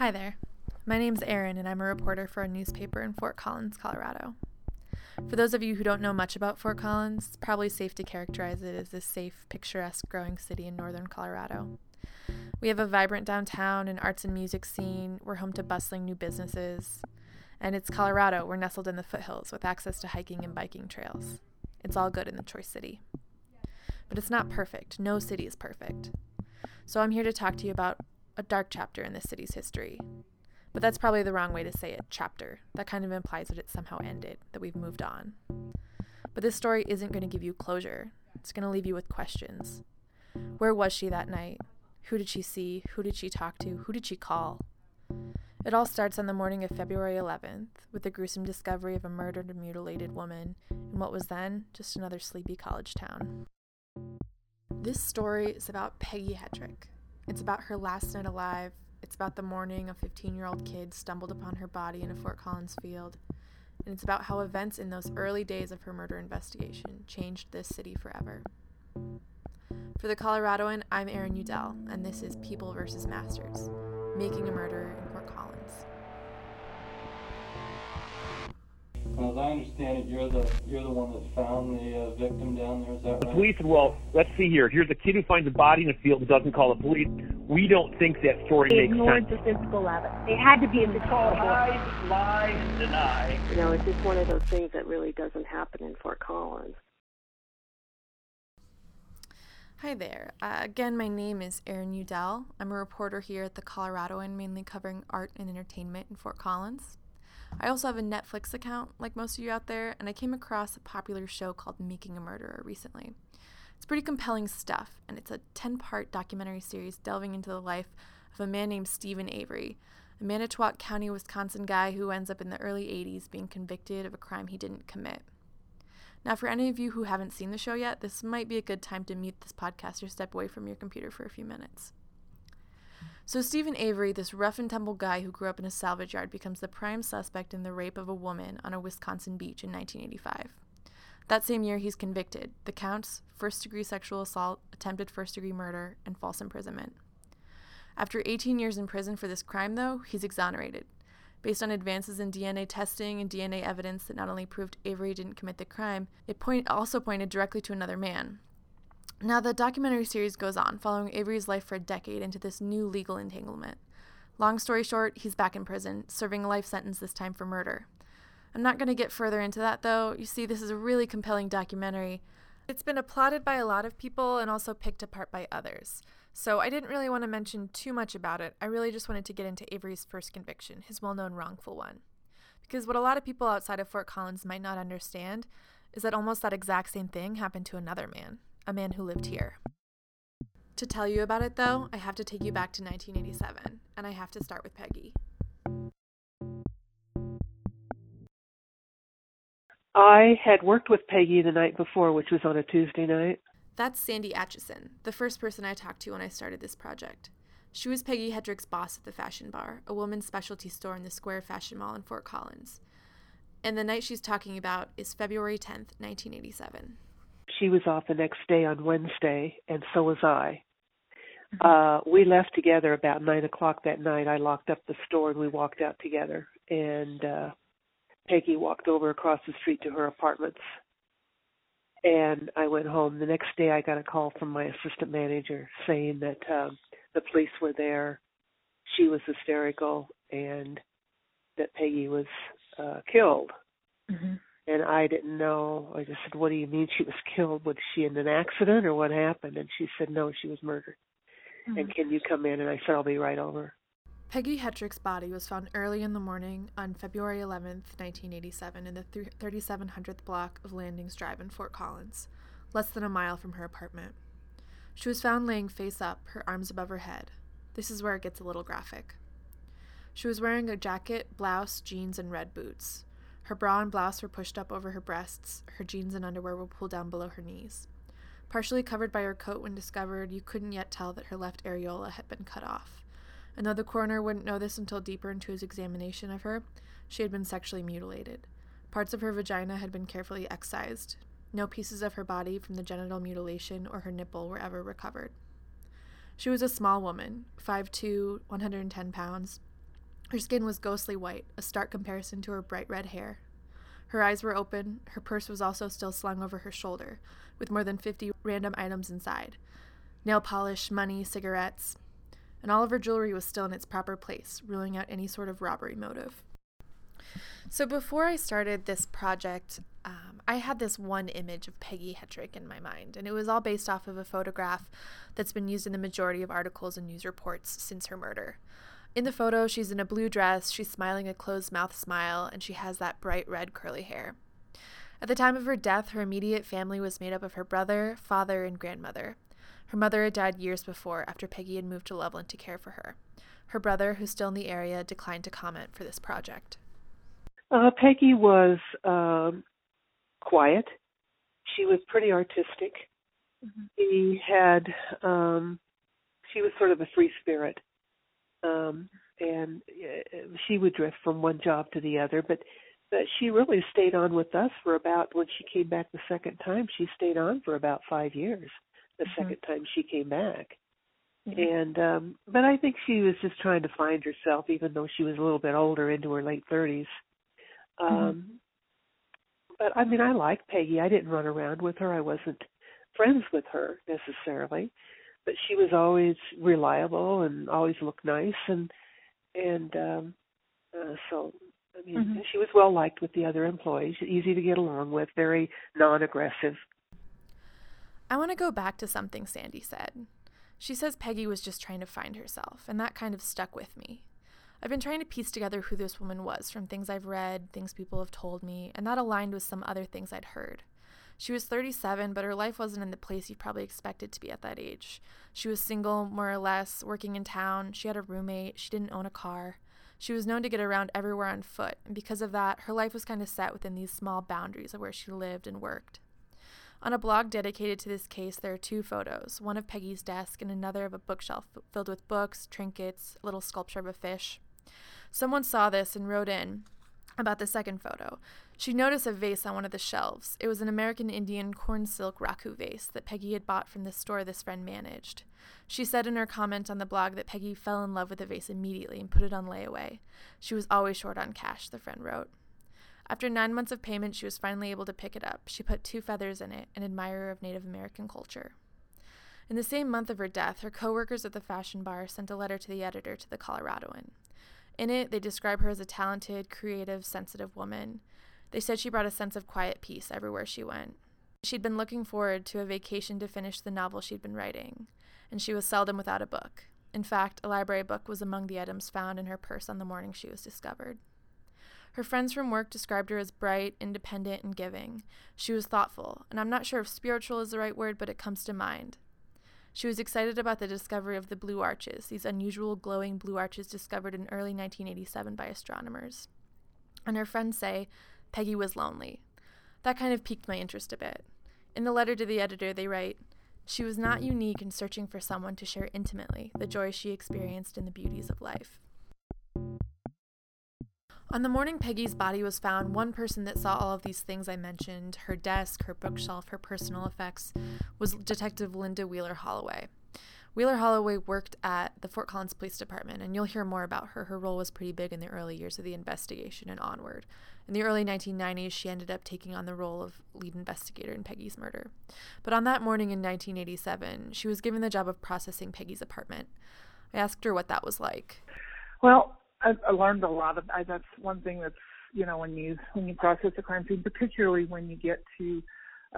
Hi there. My name's Erin, and I'm a reporter for a newspaper in Fort Collins, Colorado. For those of you who don't know much about Fort Collins, it's probably safe to characterize it as a safe, picturesque, growing city in northern Colorado. We have a vibrant downtown, an arts and music scene, we're home to bustling new businesses, and it's Colorado. We're nestled in the foothills with access to hiking and biking trails. It's all good in the Choice City. But it's not perfect. No city is perfect. So I'm here to talk to you about a dark chapter in this city's history. But that's probably the wrong way to say it, chapter. That kind of implies that it somehow ended, that we've moved on. But this story isn't going to give you closure. It's going to leave you with questions. Where was she that night? Who did she see? Who did she talk to? Who did she call? It all starts on the morning of February 11th with the gruesome discovery of a murdered and mutilated woman in what was then just another sleepy college town. This story is about Peggy Hettrick. It's about her last night alive. It's about the morning a 15-year-old kid stumbled upon her body in a Fort Collins field. And it's about how events in those early days of her murder investigation changed this city forever. For the Coloradoan, I'm Erin Udell, and this is People vs. Masters, Making a Murderer in Fort Collins. Well, as I understand it, you're the one that found the victim down there, is that right? The police said, well, let's see here. Here's a kid who finds a body in a field and doesn't call the police. We don't think that story makes sense. They ignored the physical evidence. They had to be in the call. Lie, and deny. You know, it's just one of those things that really doesn't happen in Fort Collins. Hi there. Again, my name is Erin Udell. I'm a reporter here at the Coloradoan, mainly covering art and entertainment in Fort Collins. I also have a Netflix account, like most of you out there, and I came across a popular show called Making a Murderer recently. It's pretty compelling stuff, and it's a 10-part documentary series delving into the life of a man named Stephen Avery, a Manitowoc County, Wisconsin guy who ends up in the early 80s being convicted of a crime he didn't commit. Now, for any of you who haven't seen the show yet, this might be a good time to mute this podcast or step away from your computer for a few minutes. So Stephen Avery, this rough-and-tumble guy who grew up in a salvage yard, becomes the prime suspect in the rape of a woman on a Wisconsin beach in 1985. That same year, he's convicted. The counts: first-degree sexual assault, attempted first-degree murder, and false imprisonment. After 18 years in prison for this crime, though, he's exonerated, based on advances in DNA testing and DNA evidence that not only proved Avery didn't commit the crime, it also pointed directly to another man. Now, the documentary series goes on, following Avery's life for a decade into this new legal entanglement. Long story short, he's back in prison, serving a life sentence, this time for murder. I'm not going to get further into that, though. You see, this is a really compelling documentary. It's been applauded by a lot of people and also picked apart by others. So I didn't really want to mention too much about it. I really just wanted to get into Avery's first conviction, his well-known wrongful one. Because what a lot of people outside of Fort Collins might not understand is that almost that exact same thing happened to another man, a man who lived here. To tell you about it, though, I have to take you back to 1987, and I have to start with Peggy. I had worked with Peggy the night before, which was on a Tuesday night. That's Sandy Atchison, the first person I talked to when I started this project. She was Peggy Hettrick's boss at the Fashion Bar, a women's specialty store in the Square Fashion Mall in Fort Collins. And the night she's talking about is February 10th, 1987. She was off the next day on Wednesday, and so was I. We left together about 9 o'clock that night. I locked up the store, and we walked out together. And Peggy walked over across the street to her apartments. And I went home. The next day I got a call from my assistant manager saying that the police were there, she was hysterical, and that Peggy was killed. Mm-hmm. And I didn't know. I just said, what do you mean she was killed? Was she in an accident or what happened? And she said, no, she was murdered. Mm-hmm. And can you come in? And I said, I'll be right over. Peggy Hettrick's body was found early in the morning on February 11th, 1987, in the 3700th block of Landings Drive in Fort Collins, less than a mile from her apartment. She was found laying face up, her arms above her head. This is where it gets a little graphic. She was wearing a jacket, blouse, jeans, and red boots. Her bra and blouse were pushed up over her breasts. Her jeans and underwear were pulled down below her knees. Partially covered by her coat when discovered, you couldn't yet tell that her left areola had been cut off. And though the coroner wouldn't know this until deeper into his examination of her, she had been sexually mutilated. Parts of her vagina had been carefully excised. No pieces of her body from the genital mutilation or her nipple were ever recovered. She was a small woman, 5'2", 110 pounds, Her skin was ghostly white, a stark comparison to her bright red hair. Her eyes were open, her purse was also still slung over her shoulder, with more than 50 random items inside. Nail polish, money, cigarettes, and all of her jewelry was still in its proper place, ruling out any sort of robbery motive. So before I started this project, I had this one image of Peggy Hettrick in my mind, and it was all based off of a photograph that's been used in the majority of articles and news reports since her murder. In the photo, she's in a blue dress, she's smiling a closed-mouth smile, and she has that bright red curly hair. At the time of her death, her immediate family was made up of her brother, father, and grandmother. Her mother had died years before, after Peggy had moved to Loveland to care for her. Her brother, who's still in the area, declined to comment for this project. Peggy was quiet. She was pretty artistic. Mm-hmm. She was sort of a free spirit. And she would drift from one job to the other, but she really stayed on with us for about, when she came back the second time, she stayed on for about 5 years, the mm-hmm. second time she came back. Mm-hmm. And, but I think she was just trying to find herself, even though she was a little bit older, into her late 30s. Mm-hmm. But I mean, I liked Peggy. I didn't run around with her. I wasn't friends with her necessarily. But she was always reliable and always looked nice, and so I mean mm-hmm. she was well liked with the other employees, easy to get along with, very non-aggressive. I want to go back to something Sandy said. She says Peggy was just trying to find herself, and that kind of stuck with me. I've been trying to piece together who this woman was from things I've read, things people have told me, and that aligned with some other things I'd heard. She was 37, but her life wasn't in the place you probably expected to be at that age. She was single, more or less, working in town. She had a roommate. She didn't own a car. She was known to get around everywhere on foot, and because of that, her life was kind of set within these small boundaries of where she lived and worked. On a blog dedicated to this case, there are two photos, one of Peggy's desk and another of a bookshelf filled with books, trinkets, a little sculpture of a fish. Someone saw this and wrote in about the second photo. She noticed a vase on one of the shelves. It was an American Indian corn silk raku vase that Peggy had bought from the store this friend managed. She said in her comment on the blog that Peggy fell in love with the vase immediately and put it on layaway. She was always short on cash, the friend wrote. After 9 months of payment, she was finally able to pick it up. She put 2 feathers in it, an admirer of Native American culture. In the same month of her death, her coworkers at the fashion bar sent a letter to the editor to the Coloradoan. In it, they describe her as a talented, creative, sensitive woman. They said she brought a sense of quiet peace everywhere she went. She'd been looking forward to a vacation to finish the novel she'd been writing, and she was seldom without a book. In fact, a library book was among the items found in her purse on the morning she was discovered. Her friends from work described her as bright, independent, and giving. She was thoughtful, and I'm not sure if spiritual is the right word, but it comes to mind. She was excited about the discovery of the blue arches, these unusual glowing blue arches discovered in early 1987 by astronomers. And her friends say, Peggy was lonely. That kind of piqued my interest a bit. In the letter to the editor, they write, she was not unique in searching for someone to share intimately the joy she experienced in the beauties of life. On the morning Peggy's body was found, one person that saw all of these things I mentioned, her desk, her bookshelf, her personal effects, was Detective Linda Wheeler Holloway. Wheeler Holloway worked at the Fort Collins Police Department, and you'll hear more about her. Her role was pretty big in the early years of the investigation and onward. In the early 1990s, she ended up taking on the role of lead investigator in Peggy's murder. But on that morning in 1987, she was given the job of processing Peggy's apartment. I asked her what that was like. Well, I learned a lot. That's one thing that's, you know, when you process a crime scene, particularly when you get to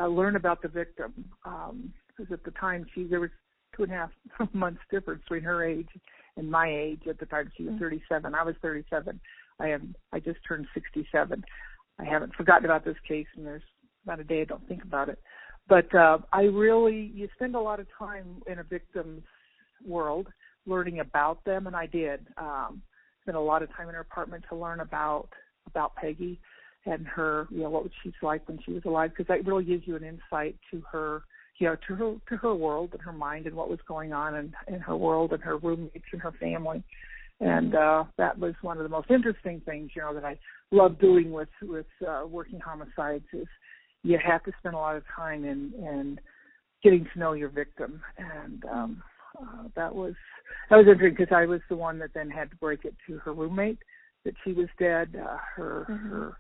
learn about the victim, because at the time there was 2.5 months difference between her age and my age. At the time she was 37. I was 37. I just turned 67. I haven't forgotten about this case, and there's not a day I don't think about it. But you spend a lot of time in a victim's world learning about them, and I did. Spent a lot of time in her apartment to learn about Peggy and her, you know, what she's like when she was alive, because that really gives you an insight to her, you know, to her world and her mind and what was going on in her world and her roommates and her family. And that was one of the most interesting things, you know, that I love doing with working homicides is you have to spend a lot of time in getting to know your victim. And that was interesting because I was the one that then had to break it to her roommate that she was dead. Her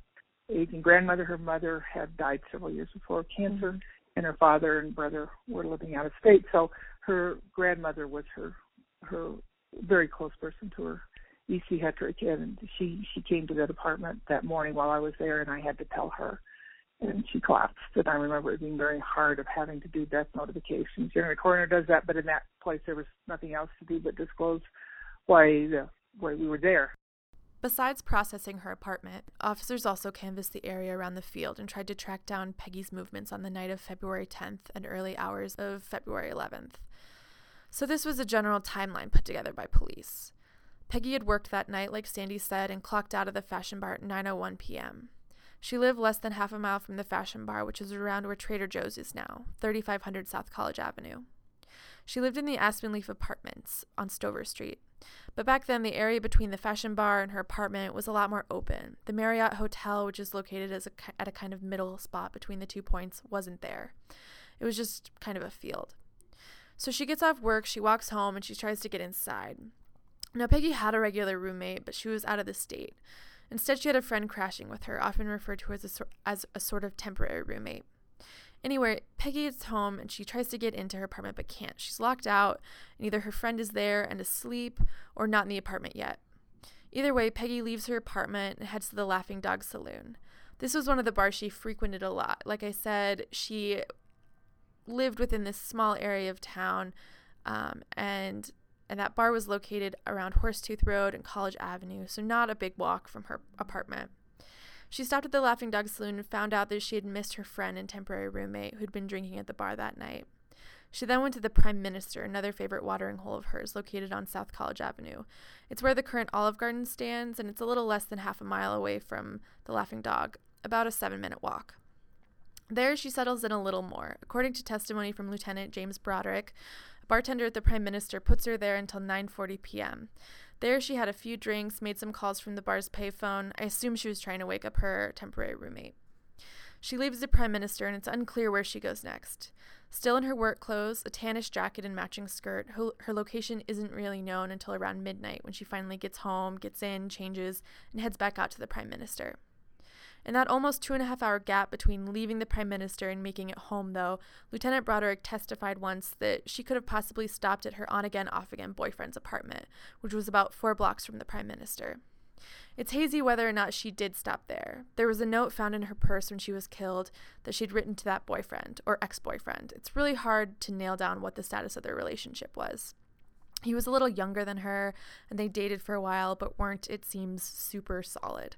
aging grandmother, her mother had died several years before of cancer, and her father and brother were living out of state. So her grandmother was her very close person to her, E.C. Hettrick, and she came to that apartment that morning while I was there, and I had to tell her. And she collapsed. And I remember it being very hard of having to do death notifications. Generally, the coroner does that, but in that place, there was nothing else to do but disclose why we were there. Besides processing her apartment, officers also canvassed the area around the field and tried to track down Peggy's movements on the night of February 10th and early hours of February 11th. So this was a general timeline put together by police. Peggy had worked that night, like Sandy said, and clocked out of the Fashion Bar at 9:01 p.m. She lived less than half a mile from the Fashion Bar, which is around where Trader Joe's is now, 3500 South College Avenue. She lived in the Aspen Leaf Apartments on Stover Street. But back then, the area between the Fashion Bar and her apartment was a lot more open. The Marriott Hotel, which is located at a kind of middle spot between the 2 points, wasn't there. It was just kind of a field. So she gets off work, she walks home, and she tries to get inside. Now, Peggy had a regular roommate, but she was out of the state. Instead, she had a friend crashing with her, often referred to as a sort of temporary roommate. Anyway, Peggy is home, and she tries to get into her apartment but can't. She's locked out, and either her friend is there and asleep or not in the apartment yet. Either way, Peggy leaves her apartment and heads to the Laughing Dog Saloon. This was one of the bars she frequented a lot. Like I said, she lived within this small area of town, and that bar was located around Horsetooth Road and College Avenue, so not a big walk from her apartment. She stopped at the Laughing Dog Saloon and found out that she had missed her friend and temporary roommate who'd been drinking at the bar that night. She then went to the Prime Minister, another favorite watering hole of hers, located on South College Avenue. It's where the current Olive Garden stands, and it's a little less than half a mile away from the Laughing Dog, about a 7-minute walk. There, she settles in a little more. According to testimony from Lieutenant James Broderick, a bartender at the Prime Minister puts her there until 9:40 p.m. There, she had a few drinks, made some calls from the bar's payphone. I assume she was trying to wake up her temporary roommate. She leaves the Prime Minister, and it's unclear where she goes next. Still in her work clothes, a tannish jacket and matching skirt, her location isn't really known until around midnight when she finally gets home, gets in, changes, and heads back out to the Prime Minister. In that almost 2.5-hour gap between leaving the Prime Minister and making it home, though, Lieutenant Broderick testified once that she could have possibly stopped at her on-again, off-again boyfriend's apartment, which was about 4 blocks from the Prime Minister. It's hazy whether or not she did stop there. There was a note found in her purse when she was killed that she'd written to that boyfriend, or ex-boyfriend. It's really hard to nail down what the status of their relationship was. He was a little younger than her, and they dated for a while, but weren't, it seems, super solid.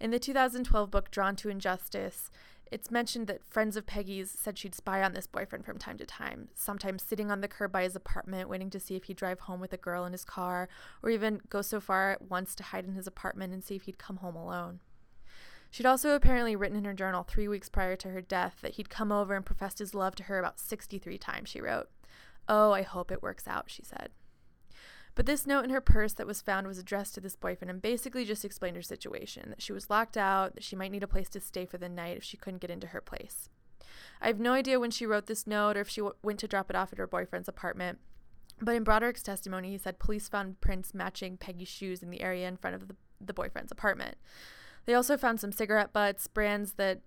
In the 2012 book Drawn to Injustice, it's mentioned that friends of Peggy's said she'd spy on this boyfriend from time to time, sometimes sitting on the curb by his apartment waiting to see if he'd drive home with a girl in his car, or even go so far at once to hide in his apartment and see if he'd come home alone. She'd also apparently written in her journal 3 weeks prior to her death that he'd come over and professed his love to her about 63 times, she wrote. "Oh, I hope it works out," she said. But this note in her purse that was found was addressed to this boyfriend and basically just explained her situation, that she was locked out, that she might need a place to stay for the night if she couldn't get into her place. I have no idea when she wrote this note or if she went to drop it off at her boyfriend's apartment, but in Broderick's testimony, he said police found prints matching Peggy's shoes in the area in front of the boyfriend's apartment. They also found some cigarette butts, brands that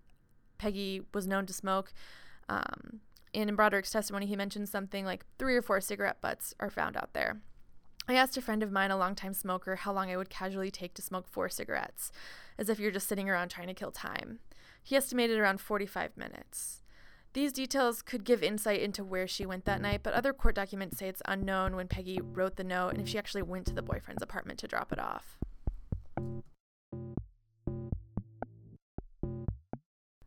Peggy was known to smoke, and in Broderick's testimony, he mentioned something like 3 or 4 cigarette butts are found out there. I asked a friend of mine, a longtime smoker, how long I would casually take to smoke 4 cigarettes, as if you're just sitting around trying to kill time. He estimated around 45 minutes. These details could give insight into where she went that night, but other court documents say it's unknown when Peggy wrote the note and if she actually went to the boyfriend's apartment to drop it off.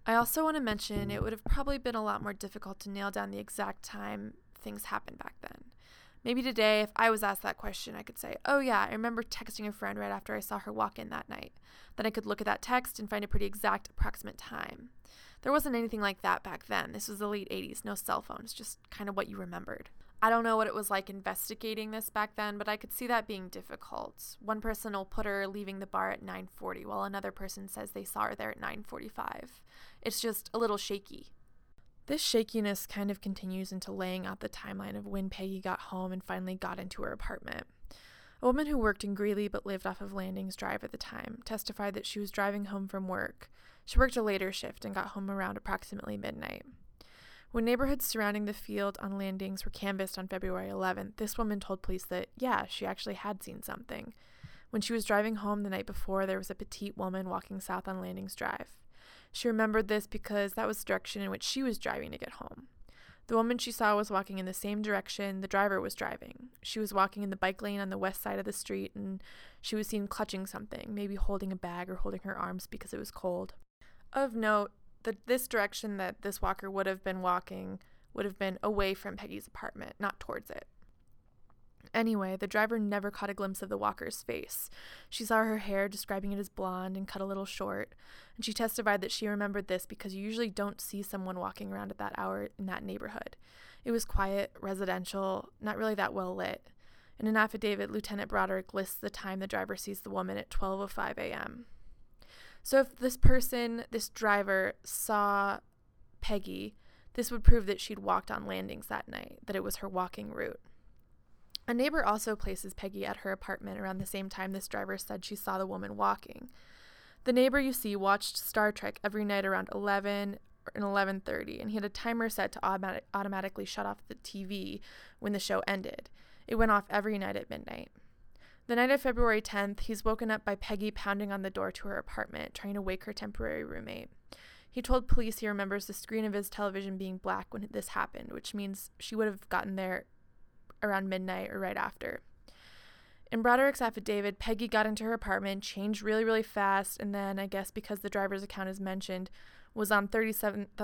I also want to mention it would have probably been a lot more difficult to nail down the exact time things happened back then. Maybe today, if I was asked that question, I could say, oh yeah, I remember texting a friend right after I saw her walk in that night. Then I could look at that text and find a pretty exact approximate time. There wasn't anything like that back then. This was the late 80s, no cell phones, just kind of what you remembered. I don't know what it was like investigating this back then, but I could see that being difficult. One person will put her leaving the bar at 9:40, while another person says they saw her there at 9:45. It's just a little shaky. This shakiness kind of continues into laying out the timeline of when Peggy got home and finally got into her apartment. A woman who worked in Greeley but lived off of Landings Drive at the time testified that she was driving home from work. She worked a later shift and got home around approximately midnight. When neighborhoods surrounding the field on Landings were canvassed on February 11th, this woman told police that, yeah, she actually had seen something. When she was driving home the night before, there was a petite woman walking south on Landings Drive. She remembered this because that was the direction in which she was driving to get home. The woman she saw was walking in the same direction the driver was driving. She was walking in the bike lane on the west side of the street, and she was seen clutching something, maybe holding a bag or holding her arms because it was cold. Of note, this direction that this walker would have been walking would have been away from Peggy's apartment, not towards it. Anyway, the driver never caught a glimpse of the walker's face. She saw her hair, describing it as blonde and cut a little short, and she testified that she remembered this because you usually don't see someone walking around at that hour in that neighborhood. It was quiet, residential, not really that well lit. In an affidavit, Lieutenant Broderick lists the time the driver sees the woman at 12:05 a.m. So if this person, this driver, saw Peggy, this would prove that she'd walked on Landings that night, that it was her walking route. A neighbor also places Peggy at her apartment around the same time this driver said she saw the woman walking. The neighbor you see watched Star Trek every night around 11 and 11:30, and he had a timer set to automatically shut off the TV when the show ended. It went off every night at midnight. The night of February 10th, he's woken up by Peggy pounding on the door to her apartment, trying to wake her temporary roommate. He told police he remembers the screen of his television being black when this happened, which means she would have gotten there around midnight or right after. In Broderick's affidavit, Peggy got into her apartment, changed really, really fast, and then, I guess because the driver's account is mentioned, was on the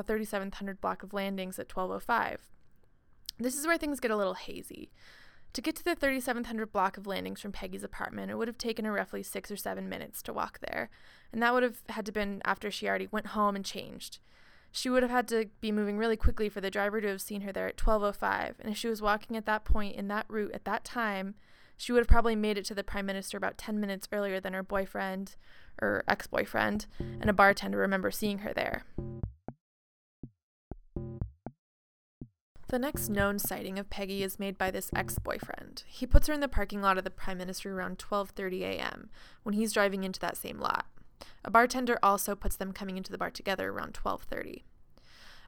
3700 block of Landings at 12:05. This is where things get a little hazy. To get to the 3700 block of Landings from Peggy's apartment, it would have taken her roughly 6 or 7 minutes to walk there, and that would have had to been after she already went home and changed. She would have had to be moving really quickly for the driver to have seen her there at 12:05, and if she was walking at that point in that route at that time, she would have probably made it to the Prime Minister about 10 minutes earlier than her boyfriend, or ex-boyfriend, and a bartender remember seeing her there. The next known sighting of Peggy is made by this ex-boyfriend. He puts her in the parking lot of the Prime Minister around 12:30 a.m. when he's driving into that same lot. A bartender also puts them coming into the bar together around 12:30.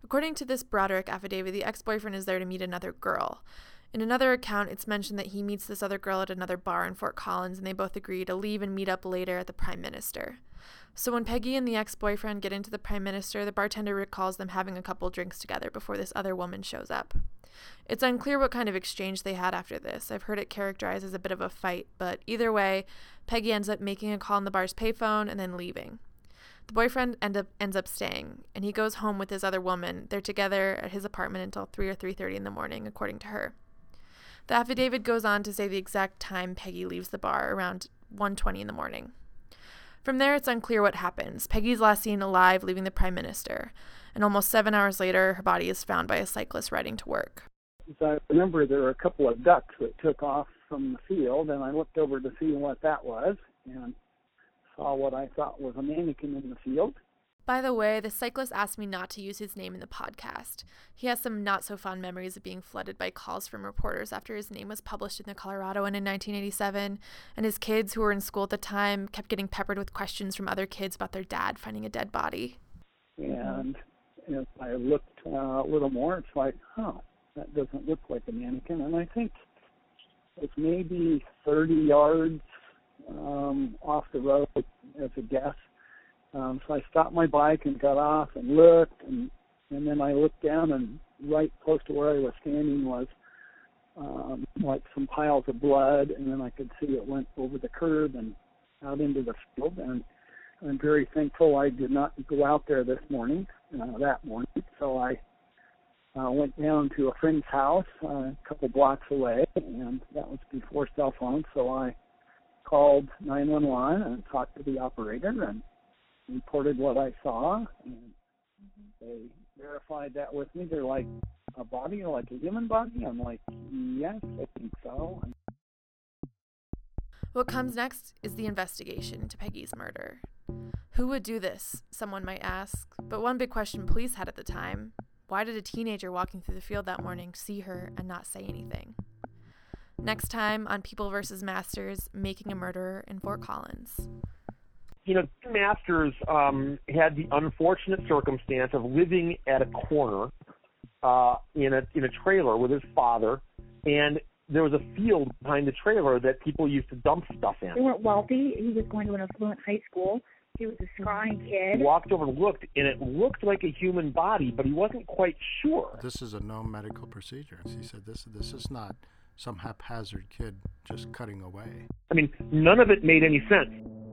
According to this Broderick affidavit, the ex-boyfriend is there to meet another girl. In another account, it's mentioned that he meets this other girl at another bar in Fort Collins, and they both agree to leave and meet up later at the Prime Minister. So when Peggy and the ex-boyfriend get into the Prime Minister, the bartender recalls them having a couple drinks together before this other woman shows up. It's unclear what kind of exchange they had after this. I've heard it characterized as a bit of a fight, but either way, Peggy ends up making a call on the bar's payphone and then leaving. The boyfriend ends up staying, and he goes home with his other woman. They're together at his apartment until 3 or 3:30 in the morning, according to her. The affidavit goes on to say the exact time Peggy leaves the bar, around 1:20 in the morning. From there, it's unclear what happens. Peggy's last seen alive leaving the Prime Minister, and almost 7 hours later, her body is found by a cyclist riding to work. As I remember, there were a couple of ducks that took off from the field, and I looked over to see what that was, and saw what I thought was a mannequin in the field. By the way, the cyclist asked me not to use his name in the podcast. He has some not-so-fond memories of being flooded by calls from reporters after his name was published in the Coloradoan in 1987, and his kids, who were in school at the time, kept getting peppered with questions from other kids about their dad finding a dead body. And as I looked a little more, it's like, oh, that doesn't look like a mannequin. And I think it's maybe 30 yards off the road as a guess. So I stopped my bike and got off and looked, and then I looked down, and right close to where I was standing was like some piles of blood, and then I could see it went over the curb and out into the field, and I'm very thankful I did not go out there this morning, so I went down to a friend's house a couple blocks away, and that was before cell phones, so I called 911 and talked to the operator, and reported what I saw, and they verified that with me. They're like, a body, like a human body? I'm like, yes, I think so. What comes next is the investigation into Peggy's murder. Who would do this, someone might ask, but one big question police had at the time, Why did a teenager walking through the field that morning see her and not say anything? Next time on People vs. Masters, Making a Murderer in Fort Collins. You know, Masters had the unfortunate circumstance of living at a corner in a trailer with his father, and there was a field behind the trailer that people used to dump stuff in. They weren't wealthy. He was going to an affluent high school. He was a scrawny kid. He walked over and looked, and it looked like a human body, but he wasn't quite sure. This is a known medical procedure. He said, this is not some haphazard kid just cutting away. I mean, none of it made any sense.